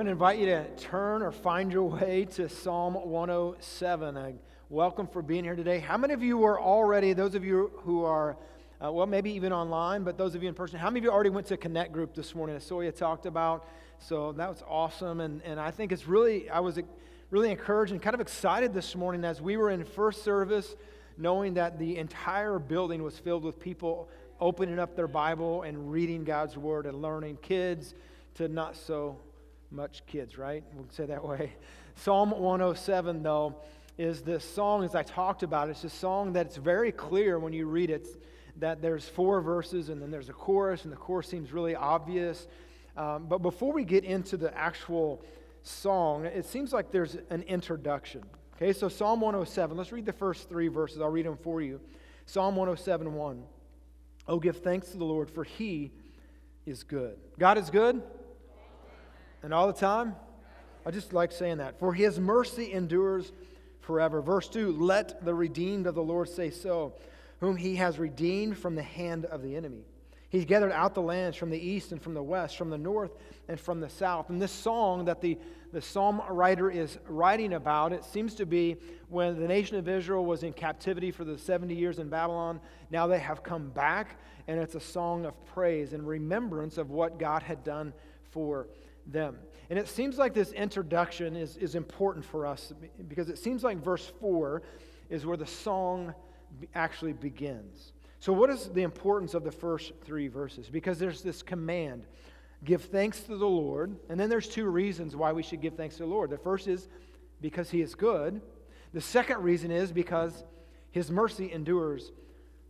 going to invite you to turn or find your way to Psalm 107. Welcome for being here today. How many of you were already, those of you who are, well, maybe even online, but those of you in person, how many of you already went to Connect Group this morning? Asoya talked about, so that was awesome. And I think it's really, I was really encouraged and kind of excited this morning as we were in first service, knowing that the entire building was filled with people opening up their Bible and reading God's Word and learning, kids to not so much kids, right? We'll say that way. Psalm 107, though, is this song, as I talked about, it's a song that's very clear when you read it, that there's four verses and then there's a chorus, and the chorus seems really obvious. But before we get into the actual song, it seems like there's an introduction. Okay, so Psalm 107, let's read the first three verses. I'll read them for you. Psalm 107, 1. Oh, give thanks to the Lord, for He is good. God is good? And all the time? I just like saying that. For His mercy endures forever. Verse 2, let the redeemed of the Lord say so, whom He has redeemed from the hand of the enemy. He's gathered out the lands from the east and from the west, from the north and from the south. And this song that the psalm writer is writing about, it seems to be when the nation of Israel was in captivity for the 70 years in Babylon. Now they have come back, and it's a song of praise and remembrance of what God had done for them. And it seems like this introduction is important for us, because it seems like verse 4 is where the song actually begins. So what is the importance of the first three verses? Because there's this command, give thanks to the Lord. And then there's two reasons why we should give thanks to the Lord. The first is because He is good. The second reason is because His mercy endures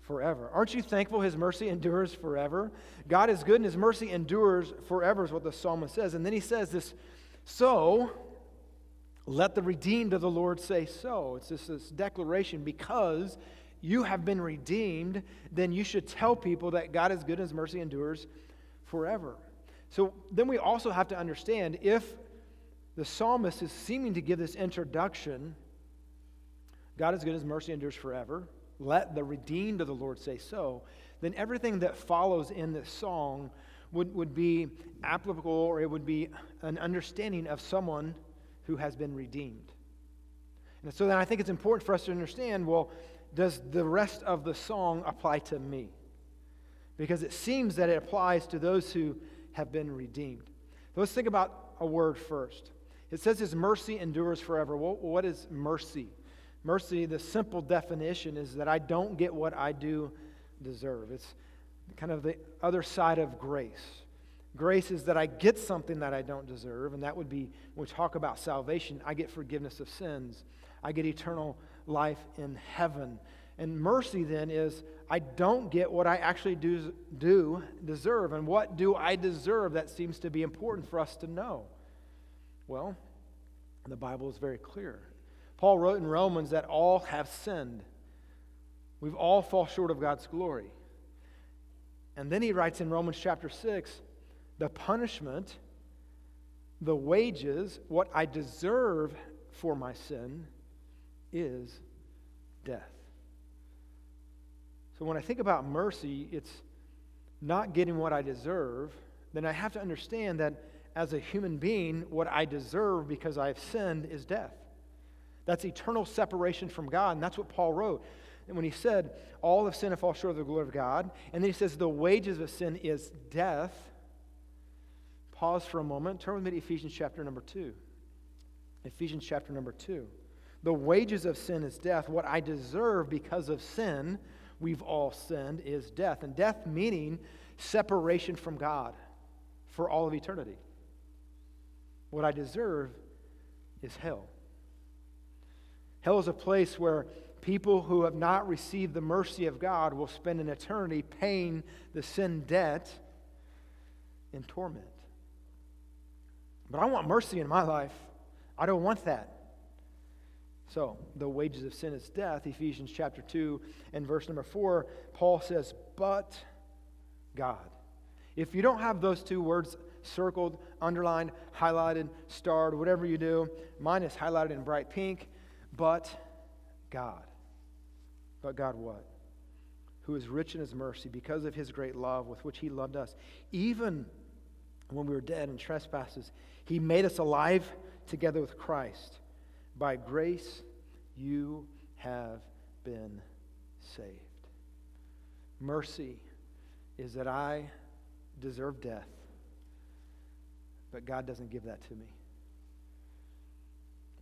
forever. Aren't you thankful His mercy endures forever? God is good, and His mercy endures forever is what the psalmist says. And then he says this, so let the redeemed of the Lord say so. It's just this declaration, because you have been redeemed, then you should tell people that God is good and His mercy endures forever. So then we also have to understand, if the psalmist is seeming to give this introduction, God is good, His mercy endures forever, let the redeemed of the Lord say so, then everything that follows in this song would be applicable, or it would be an understanding of someone who has been redeemed. And so then I think it's important for us to understand, well, does the rest of the song apply to me? Because it seems that it applies to those who have been redeemed. So let's think about a word first. It says His mercy endures forever. Well, what is mercy? Mercy, the simple definition is that I don't get what I do deserve. It's kind of the other side of grace. Grace is that I get something that I don't deserve, and that would be, when we talk about salvation, I get forgiveness of sins. I get eternal life in heaven. And mercy then is, I don't get what I actually do deserve. And what do I deserve? That seems to be important for us to know. Well, the Bible is very clear. Paul wrote in Romans that all have sinned. We've all fall short of God's glory. And then he writes in Romans chapter 6, the punishment, the wages, what I deserve for my sin is death. So when I think about mercy, it's not getting what I deserve. Then I have to understand that as a human being, what I deserve because I have sinned is death. That's eternal separation from God, and that's what Paul wrote. And when he said, all of sin and fall short of the glory of God, and then he says, the wages of sin is death. Pause for a moment. Turn with me to Ephesians chapter number 2. Ephesians chapter number 2. The wages of sin is death. What I deserve because of sin, we've all sinned, is death. And death meaning separation from God for all of eternity. What I deserve is hell. Hell is a place where people who have not received the mercy of God will spend an eternity paying the sin debt in torment. But I want mercy in my life. I don't want that. So, the wages of sin is death. Ephesians chapter 2 and verse number 4, Paul says, but God. If you don't have those two words circled, underlined, highlighted, starred, whatever you do, mine is highlighted in bright pink. But God. But God what? Who is rich in His mercy, because of His great love with which He loved us. Even when we were dead in trespasses, He made us alive together with Christ. By grace, you have been saved. Mercy is that I deserve death, but God doesn't give that to me.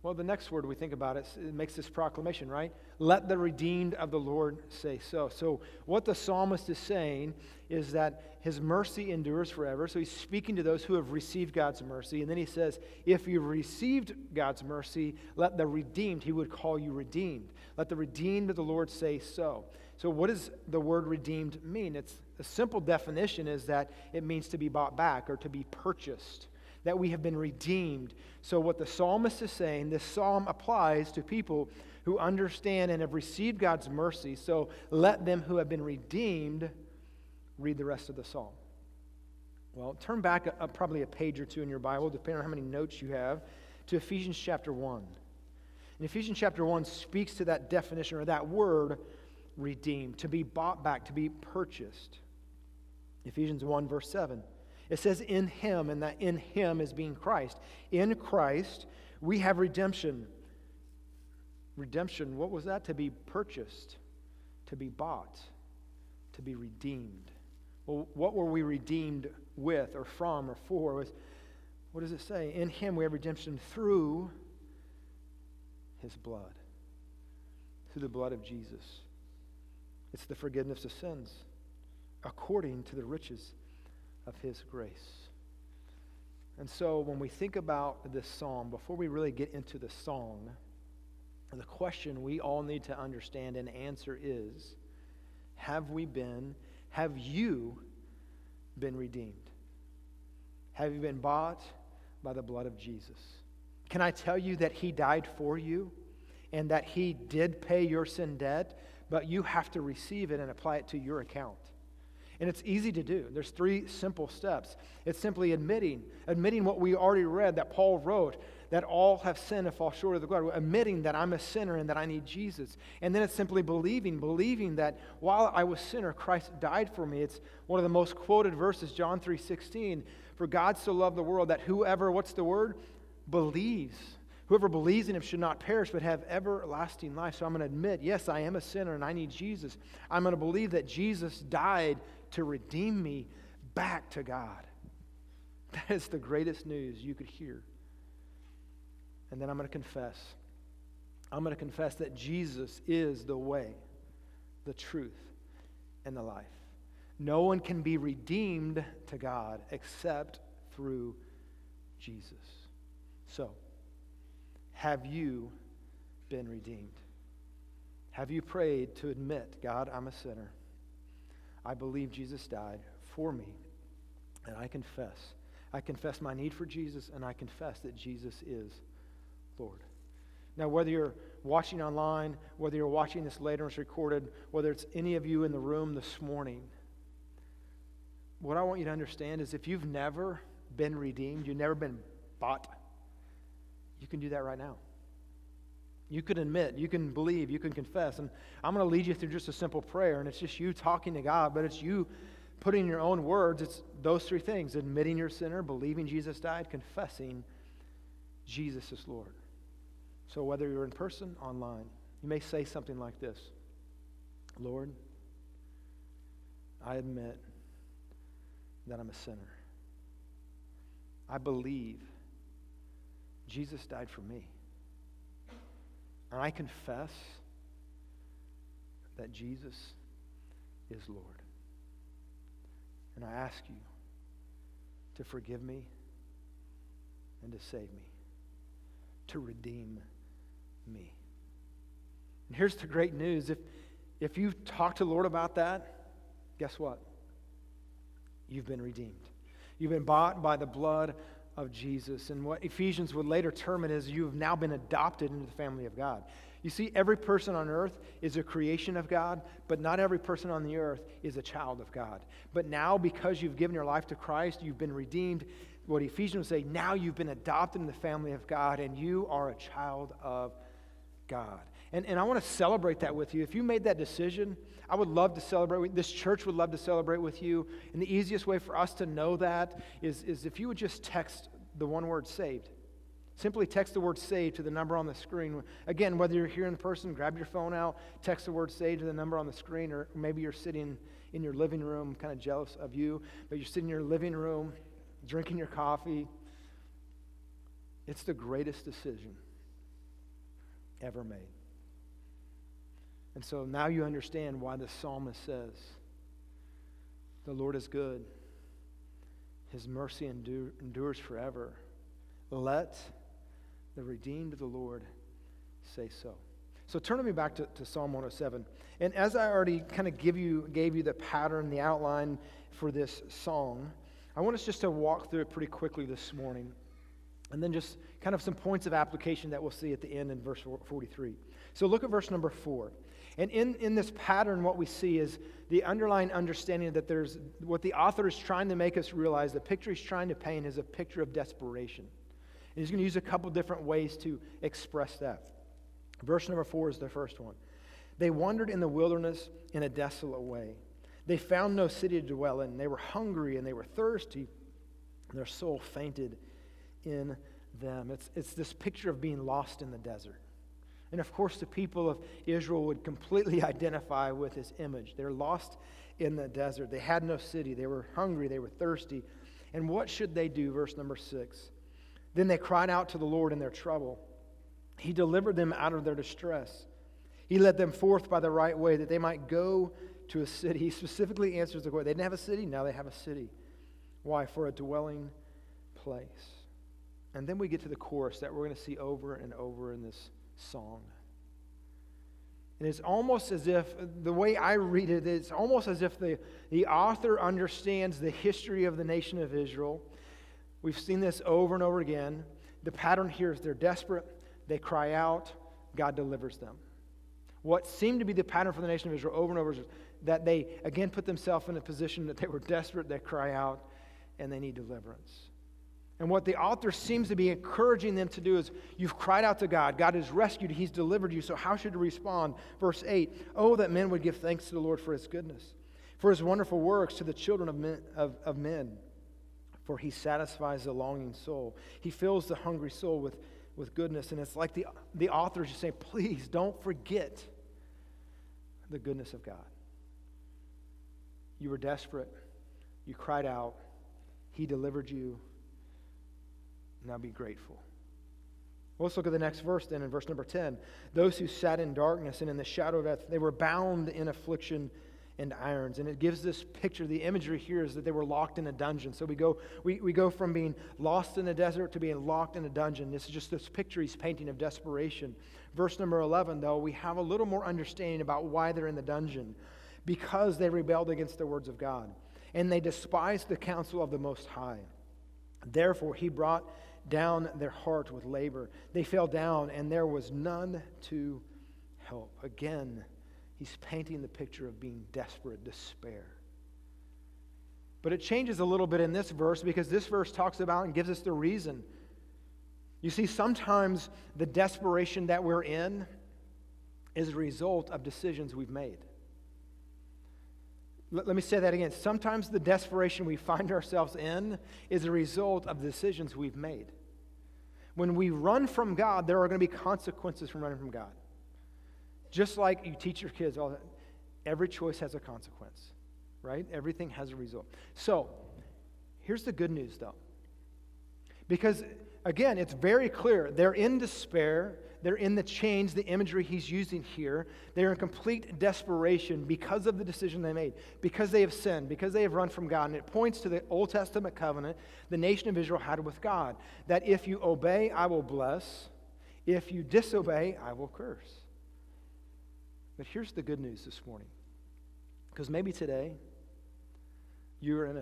Well, the next word we think about, it makes this proclamation, right? Let the redeemed of the Lord say so. So what the psalmist is saying is that his mercy endures forever. So he's speaking to those who have received God's mercy. And then he says, if you received God's mercy, let the redeemed, he would call you redeemed. Let the redeemed of the Lord say so. So what does the word redeemed mean? It's a simple definition is that it means to be bought back or to be purchased, that we have been redeemed. So what the psalmist is saying, this psalm applies to people who understand and have received God's mercy. So let them who have been redeemed read the rest of the psalm. Well, turn back probably a page or two in your Bible, depending on how many notes you have, to Ephesians chapter 1. And Ephesians chapter 1 speaks to that definition or that word, redeemed, to be bought back, to be purchased. Ephesians 1 verse 7. It says in him, and that in him is being Christ. In Christ, we have redemption. Redemption, what was that? To be purchased, to be bought, to be redeemed. Well, what were we redeemed with or from or for? What does it say? In him we have redemption through his blood, through the blood of Jesus. It's the forgiveness of sins according to the riches of his grace. And so when we think about this psalm, before we really get into the song, the question we all need to understand and answer is, have you been redeemed? Have you been bought by the blood of Jesus? Can I tell you that he died for you and that he did pay your sin debt, but you have to receive it and apply it to your account? And it's easy to do. There's three simple steps. It's simply admitting what we already read that Paul wrote, that all have sinned and fall short of the glory, admitting that I'm a sinner and that I need Jesus. And then it's simply believing that while I was a sinner, Christ died for me. It's one of the most quoted verses, John 3:16, for God so loved the world that whoever, what's the word? Believes. Whoever believes in him should not perish, but have everlasting life. So I'm going to admit, yes, I am a sinner and I need Jesus. I'm going to believe that Jesus died to redeem me back to God. That is the greatest news you could hear. And then I'm going to confess. I'm going to confess that Jesus is the way, the truth, and the life. No one can be redeemed to God except through Jesus. So, have you been redeemed? Have you prayed to admit, God, I'm a sinner. I believe Jesus died for me, and I confess. I confess my need for Jesus, and I confess that Jesus is Lord. Now, whether you're watching online, whether you're watching this later and it's recorded, whether it's any of you in the room this morning, what I want you to understand is if you've never been redeemed, you've never been bought, you can do that right now. You can admit, you can believe, you can confess. And I'm going to lead you through just a simple prayer, and it's just you talking to God, but it's you putting your own words. It's those three things, admitting you're a sinner, believing Jesus died, confessing Jesus is Lord. So whether you're in person, online, you may say something like this, Lord, I admit that I'm a sinner. I believe Jesus died for me. And I confess that Jesus is Lord. And I ask you to forgive me and to save me, to redeem me. And here's the great news. If you've talked to the Lord about that, guess what? You've been redeemed. You've been bought by the blood of Jesus. And what Ephesians would later term it is, you have now been adopted into the family of God. You see, every person on earth is a creation of God, but not every person on the earth is a child of God. But now, because you've given your life to Christ, you've been redeemed. What Ephesians would say, now you've been adopted into the family of God, and you are a child of God. And I want to celebrate that with you. If you made that decision, I would love to celebrate with you. This church would love to celebrate with you. And the easiest way for us to know that is if you would just text the one word saved. Simply text the word SAVE to the number on the screen. Again, whether you're here in person, grab your phone out, text the word SAVE to the number on the screen, or maybe you're sitting in your living room, kind of jealous of you, but you're sitting in your living room, drinking your coffee. It's the greatest decision ever made. And so now you understand why the psalmist says, the Lord is good. His mercy endures forever. Let the redeemed of the Lord say so. So turn me back to Psalm 107. And as I already kind of gave you the pattern, the outline for this song, I want us just to walk through it pretty quickly this morning. And then just kind of some points of application that we'll see at the end in verse 43. So look at verse number 4. And in this pattern, what we see is the underlying understanding that there's what the author is trying to make us realize, the picture he's trying to paint is a picture of desperation. And he's going to use a couple different ways to express that. Verse number 4 is the first one. They wandered in the wilderness in a desolate way. They found no city to dwell in. They were hungry and they were thirsty. Their soul fainted in them. It's this picture of being lost in the desert. And of course, the people of Israel would completely identify with this image. They're lost in the desert. They had no city. They were hungry. They were thirsty. And what should they do? Verse number 6. Then they cried out to the Lord in their trouble. He delivered them out of their distress. He led them forth by the right way that they might go to a city. He specifically answers the question. They didn't have a city. Now they have a city. Why? For a dwelling place. And then we get to the chorus that we're going to see over and over in this song. And it's almost as if, the way I read it, it's almost as if the author understands the history of the nation of Israel. We've seen this over and over again. The pattern here is they're desperate. They cry out. God delivers them. What seemed to be the pattern for the nation of Israel over and over is that they, again, put themselves in a position that they were desperate. They cry out, and they need deliverance. And what the author seems to be encouraging them to do is, you've cried out to God. God has rescued. He's delivered you. So how should you respond? Verse 8, oh, that men would give thanks to the Lord for his goodness, for his wonderful works to the children of men. For he satisfies the longing soul. He fills the hungry soul with goodness. And it's like the author is just saying, please don't forget the goodness of God. You were desperate. You cried out. He delivered you. Now be grateful. Well, let's look at the next verse then in verse number 10. Those who sat in darkness and in the shadow of death, they were bound in affliction and irons. And it gives this picture, the imagery here is that they were locked in a dungeon. So we go from being lost in the desert to being locked in a dungeon. This is just this picture he's painting of desperation. Verse number 11, though, we have a little more understanding about why they're in the dungeon. Because they rebelled against the words of God, and they despised the counsel of the Most High. Therefore, he brought down their heart with labor. They fell down, and there was none to help. Again, he's painting the picture of being desperate, despair. But it changes a little bit in this verse, because this verse talks about and gives us the reason. You see, sometimes the desperation that we're in is a result of decisions we've made. Let me say that again. Sometimes the desperation we find ourselves in is a result of the decisions we've made. When we run from God, there are going to be consequences from running from God. Just like you teach your kids, all that, every choice has a consequence, right? Everything has a result. So here's the good news, though. Because, again, it's very clear. They're in despair. They're in the chains, the imagery he's using here. They're in complete desperation because of the decision they made, because they have sinned, because they have run from God. And it points to the Old Testament covenant the nation of Israel had with God, that if you obey, I will bless. If you disobey, I will curse. But here's the good news this morning, because maybe today you're in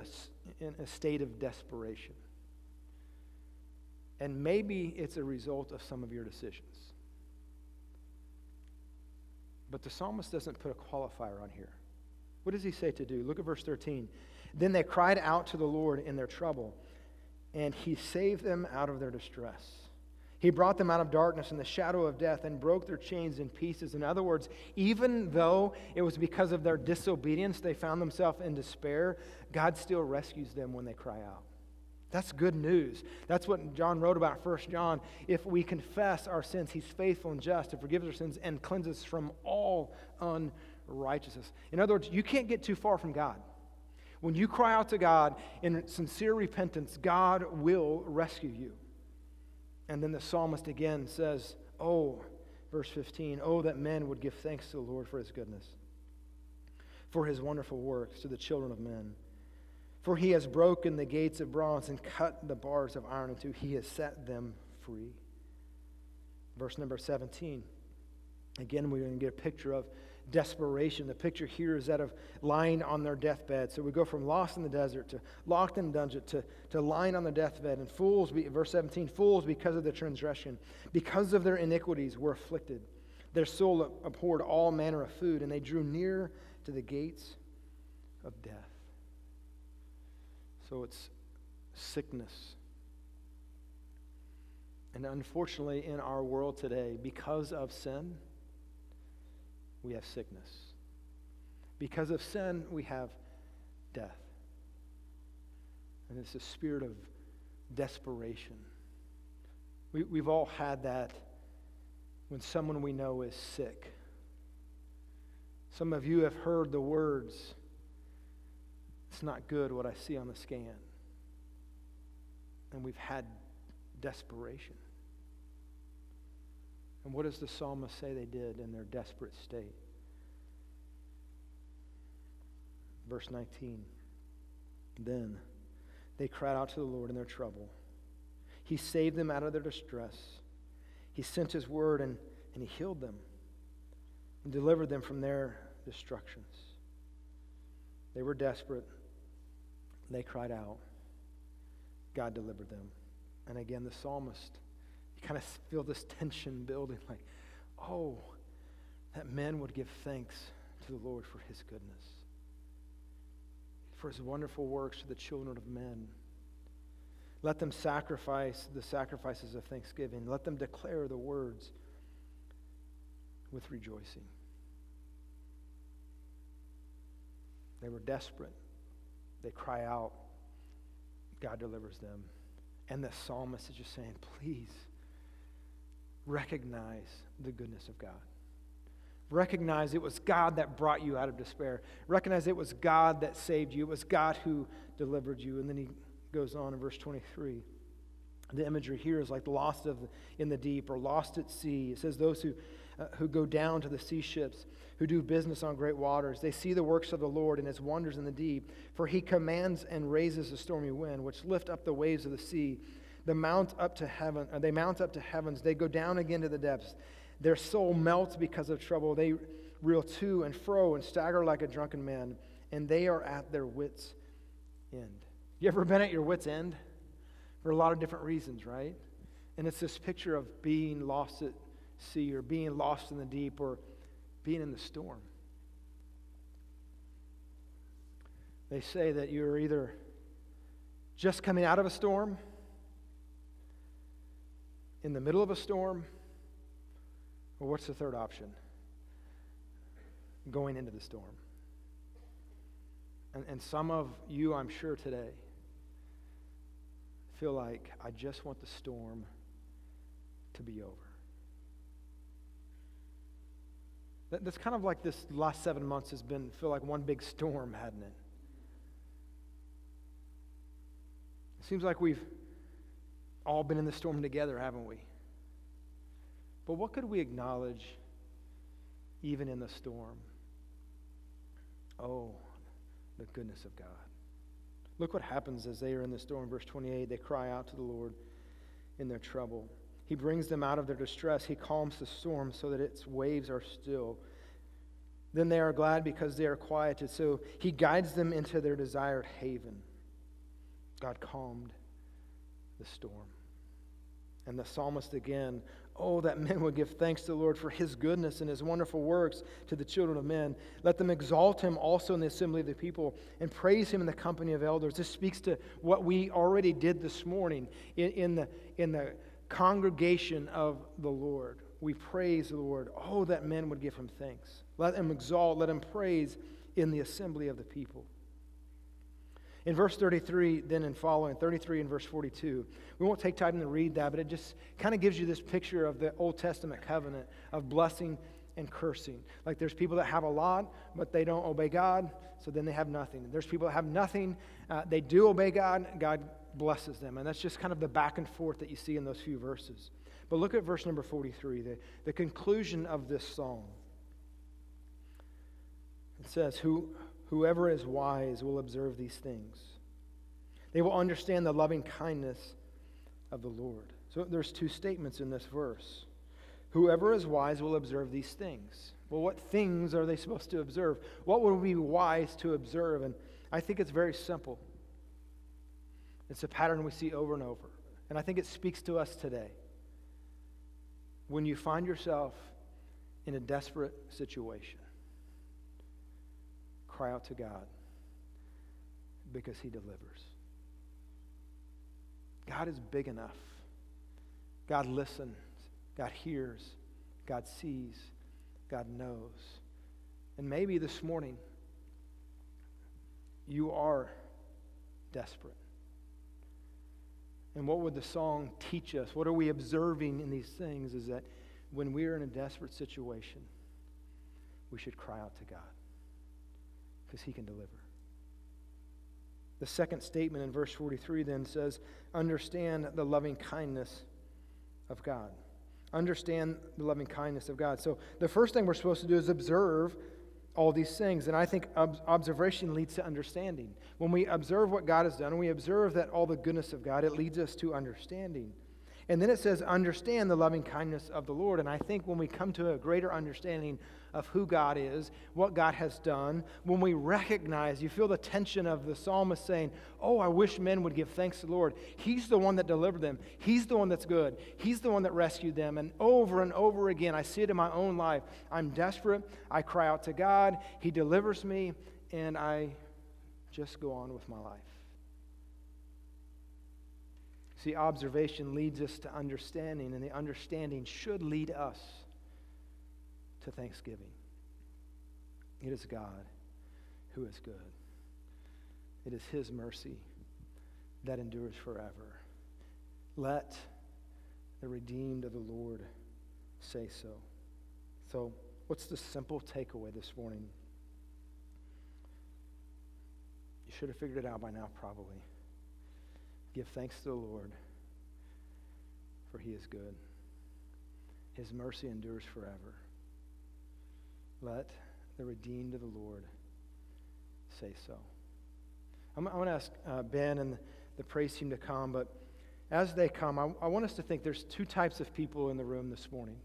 a state of desperation. And maybe it's a result of some of your decisions. But the psalmist doesn't put a qualifier on here. What does he say to do? Look at verse 13. Then they cried out to the Lord in their trouble, and he saved them out of their distress. He brought them out of darkness and the shadow of death and broke their chains in pieces. In other words, even though it was because of their disobedience they found themselves in despair, God still rescues them when they cry out. That's good news. That's what John wrote about in 1 John. If we confess our sins, he's faithful and just to forgive us our sins and cleanse us from all unrighteousness. In other words, you can't get too far from God. When you cry out to God in sincere repentance, God will rescue you. And then the psalmist again says, oh, verse 15, oh, that men would give thanks to the Lord for his goodness, for his wonderful works to the children of men. For he has broken the gates of bronze and cut the bars of iron in two. He has set them free. Verse number 17. Again, we're going to get a picture of desperation. The picture here is that of lying on their deathbed. So we go from lost in the desert to locked in a dungeon to lying on the deathbed. And fools, verse 17, fools because of their transgression, because of their iniquities were afflicted. Their soul abhorred all manner of food, and they drew near to the gates of death. So it's sickness. And unfortunately, in our world today, because of sin, we have sickness. Because of sin, we have death. And it's a spirit of desperation. We've all had that when someone we know is sick. Some of you have heard the words, it's not good what I see on the scan. And we've had desperation. And what does the psalmist say they did in their desperate state? Verse 19. Then they cried out to the Lord in their trouble. He saved them out of their distress. He sent his word and he healed them and delivered them from their destructions. They were desperate. They cried out. God delivered them. And again, the psalmist, you kind of feel this tension building, like, oh, that men would give thanks to the Lord for his goodness, for his wonderful works to the children of men. Let them sacrifice the sacrifices of thanksgiving. Let them declare the words with rejoicing. They were desperate. They cry out. God delivers them. And the psalmist is just saying, please recognize the goodness of God. Recognize it was God that brought you out of despair. Recognize it was God that saved you. It was God who delivered you. And then he goes on in verse 23. The imagery here is like lost in the deep or lost at sea. It says those who go down to the sea ships, who do business on great waters. They see the works of the Lord and his wonders in the deep, for he commands and raises the stormy wind, which lift up the waves of the sea. They mount up to heavens. They go down again to the depths. Their soul melts because of trouble. They reel to and fro and stagger like a drunken man, and they are at their wits' end. You ever been at your wits' end? For a lot of different reasons, right? And it's this picture of being lost at sea or being lost in the deep or being in the storm. They say that you're either just coming out of a storm, in the middle of a storm, or what's the third option? Going into the storm. And some of you, I'm sure today, feel like I just want the storm to be over. That's kind of like this last 7 months has been, feel like one big storm, hadn't it? It seems like we've all been in the storm together, haven't we? But what could we acknowledge even in the storm? Oh, the goodness of God. Look what happens as they are in the storm. Verse 28, they cry out to the Lord in their trouble. He brings them out of their distress. He calms the storm so that its waves are still. Then they are glad because they are quieted. So he guides them into their desired haven. God calmed the storm. And the psalmist again, oh, that men would give thanks to the Lord for his goodness and his wonderful works to the children of men. Let them exalt him also in the assembly of the people and praise him in the company of elders. This speaks to what we already did this morning in the congregation of the Lord. We praise the Lord. Oh, that men would give him thanks. Let him exalt, let him praise in the assembly of the people. In verse 33, then and following, 33 and verse 42, we won't take time to read that, but it just kind of gives you this picture of the Old Testament covenant of blessing and cursing. Like there's people that have a lot, but they don't obey God, so then they have nothing. And there's people that have nothing, they do obey God, God blesses them. And that's just kind of the back and forth that you see in those few verses. But look at verse number 43, the conclusion of this psalm. It says, Whoever is wise will observe these things. They will understand the loving kindness of the Lord. So there's two statements in this verse. Whoever is wise will observe these things. Well, what things are they supposed to observe? What would be wise to observe? And I think it's very simple. It's a pattern we see over and over. And I think it speaks to us today. When you find yourself in a desperate situation, cry out to God because He delivers. God is big enough. God listens. God hears. God sees. God knows. And maybe this morning you are desperate. And what would the song teach us? What are we observing in these things is that when we are in a desperate situation, we should cry out to God, because He can deliver. The second statement in verse 43 then says, understand the loving kindness of God. Understand the loving kindness of God. So the first thing we're supposed to do is observe all these things. And I think observation leads to understanding. When we observe what God has done, and we observe that all the goodness of God, it leads us to understanding. And then it says, understand the loving kindness of the Lord. And I think when we come to a greater understanding of who God is, what God has done, when we recognize, you feel the tension of the psalmist saying, oh, I wish men would give thanks to the Lord. He's the one that delivered them. He's the one that's good. He's the one that rescued them. And over again, I see it in my own life. I'm desperate. I cry out to God. He delivers me. And I just go on with my life. See, observation leads us to understanding, and the understanding should lead us to thanksgiving. It is God who is good. It is His mercy that endures forever. Let the redeemed of the Lord say so. So, what's the simple takeaway this morning? You should have figured it out by now, probably. Give thanks to the Lord, for He is good. His mercy endures forever. Let the redeemed of the Lord say so. I'm going to ask Ben and the praise team to come, but as they come, I want us to think there's two types of people in the room this morning.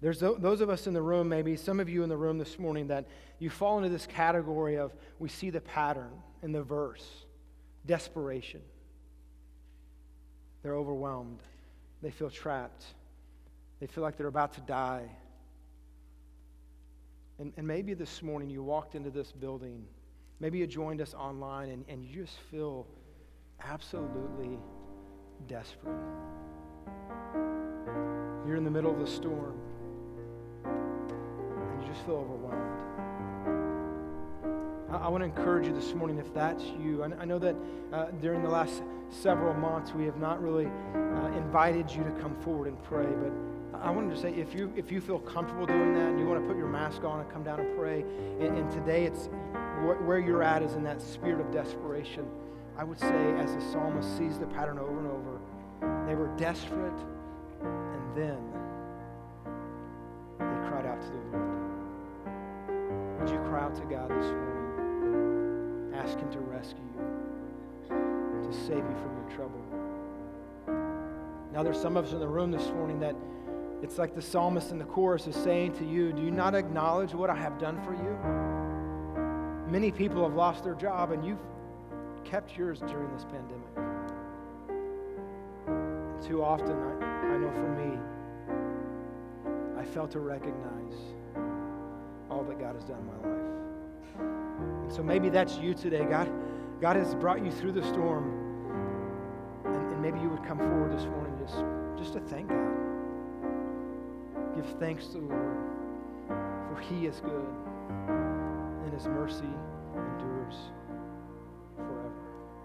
There's those of us in the room, maybe some of you in the room this morning, that you fall into this category of we see the pattern in the verse. Desperation. They're overwhelmed. They feel trapped. They feel like they're about to die. And maybe this morning you walked into this building. Maybe you joined us online and you just feel absolutely desperate. You're in the middle of the storm and you just feel overwhelmed. I want to encourage you this morning if that's you. I know that during the last several months we have not really invited you to come forward and pray, but I wanted to say if you feel comfortable doing that and you want to put your mask on and come down and pray, and today it's where you're at is in that spirit of desperation, I would say as the psalmist sees the pattern over and over, they were desperate and then they cried out to the Lord. Would you cry out to God this morning? Ask Him to rescue you, to save you from your trouble. Now there's some of us in the room this morning that it's like the psalmist in the chorus is saying to you, do you not acknowledge what I have done for you? Many people have lost their job and you've kept yours during this pandemic. And too often, I know for me, I fail to recognize all that God has done in my life. And so maybe that's you today. God has brought you through the storm. And maybe you would come forward this morning just to thank God. Give thanks to the Lord, for He is good, and His mercy endures.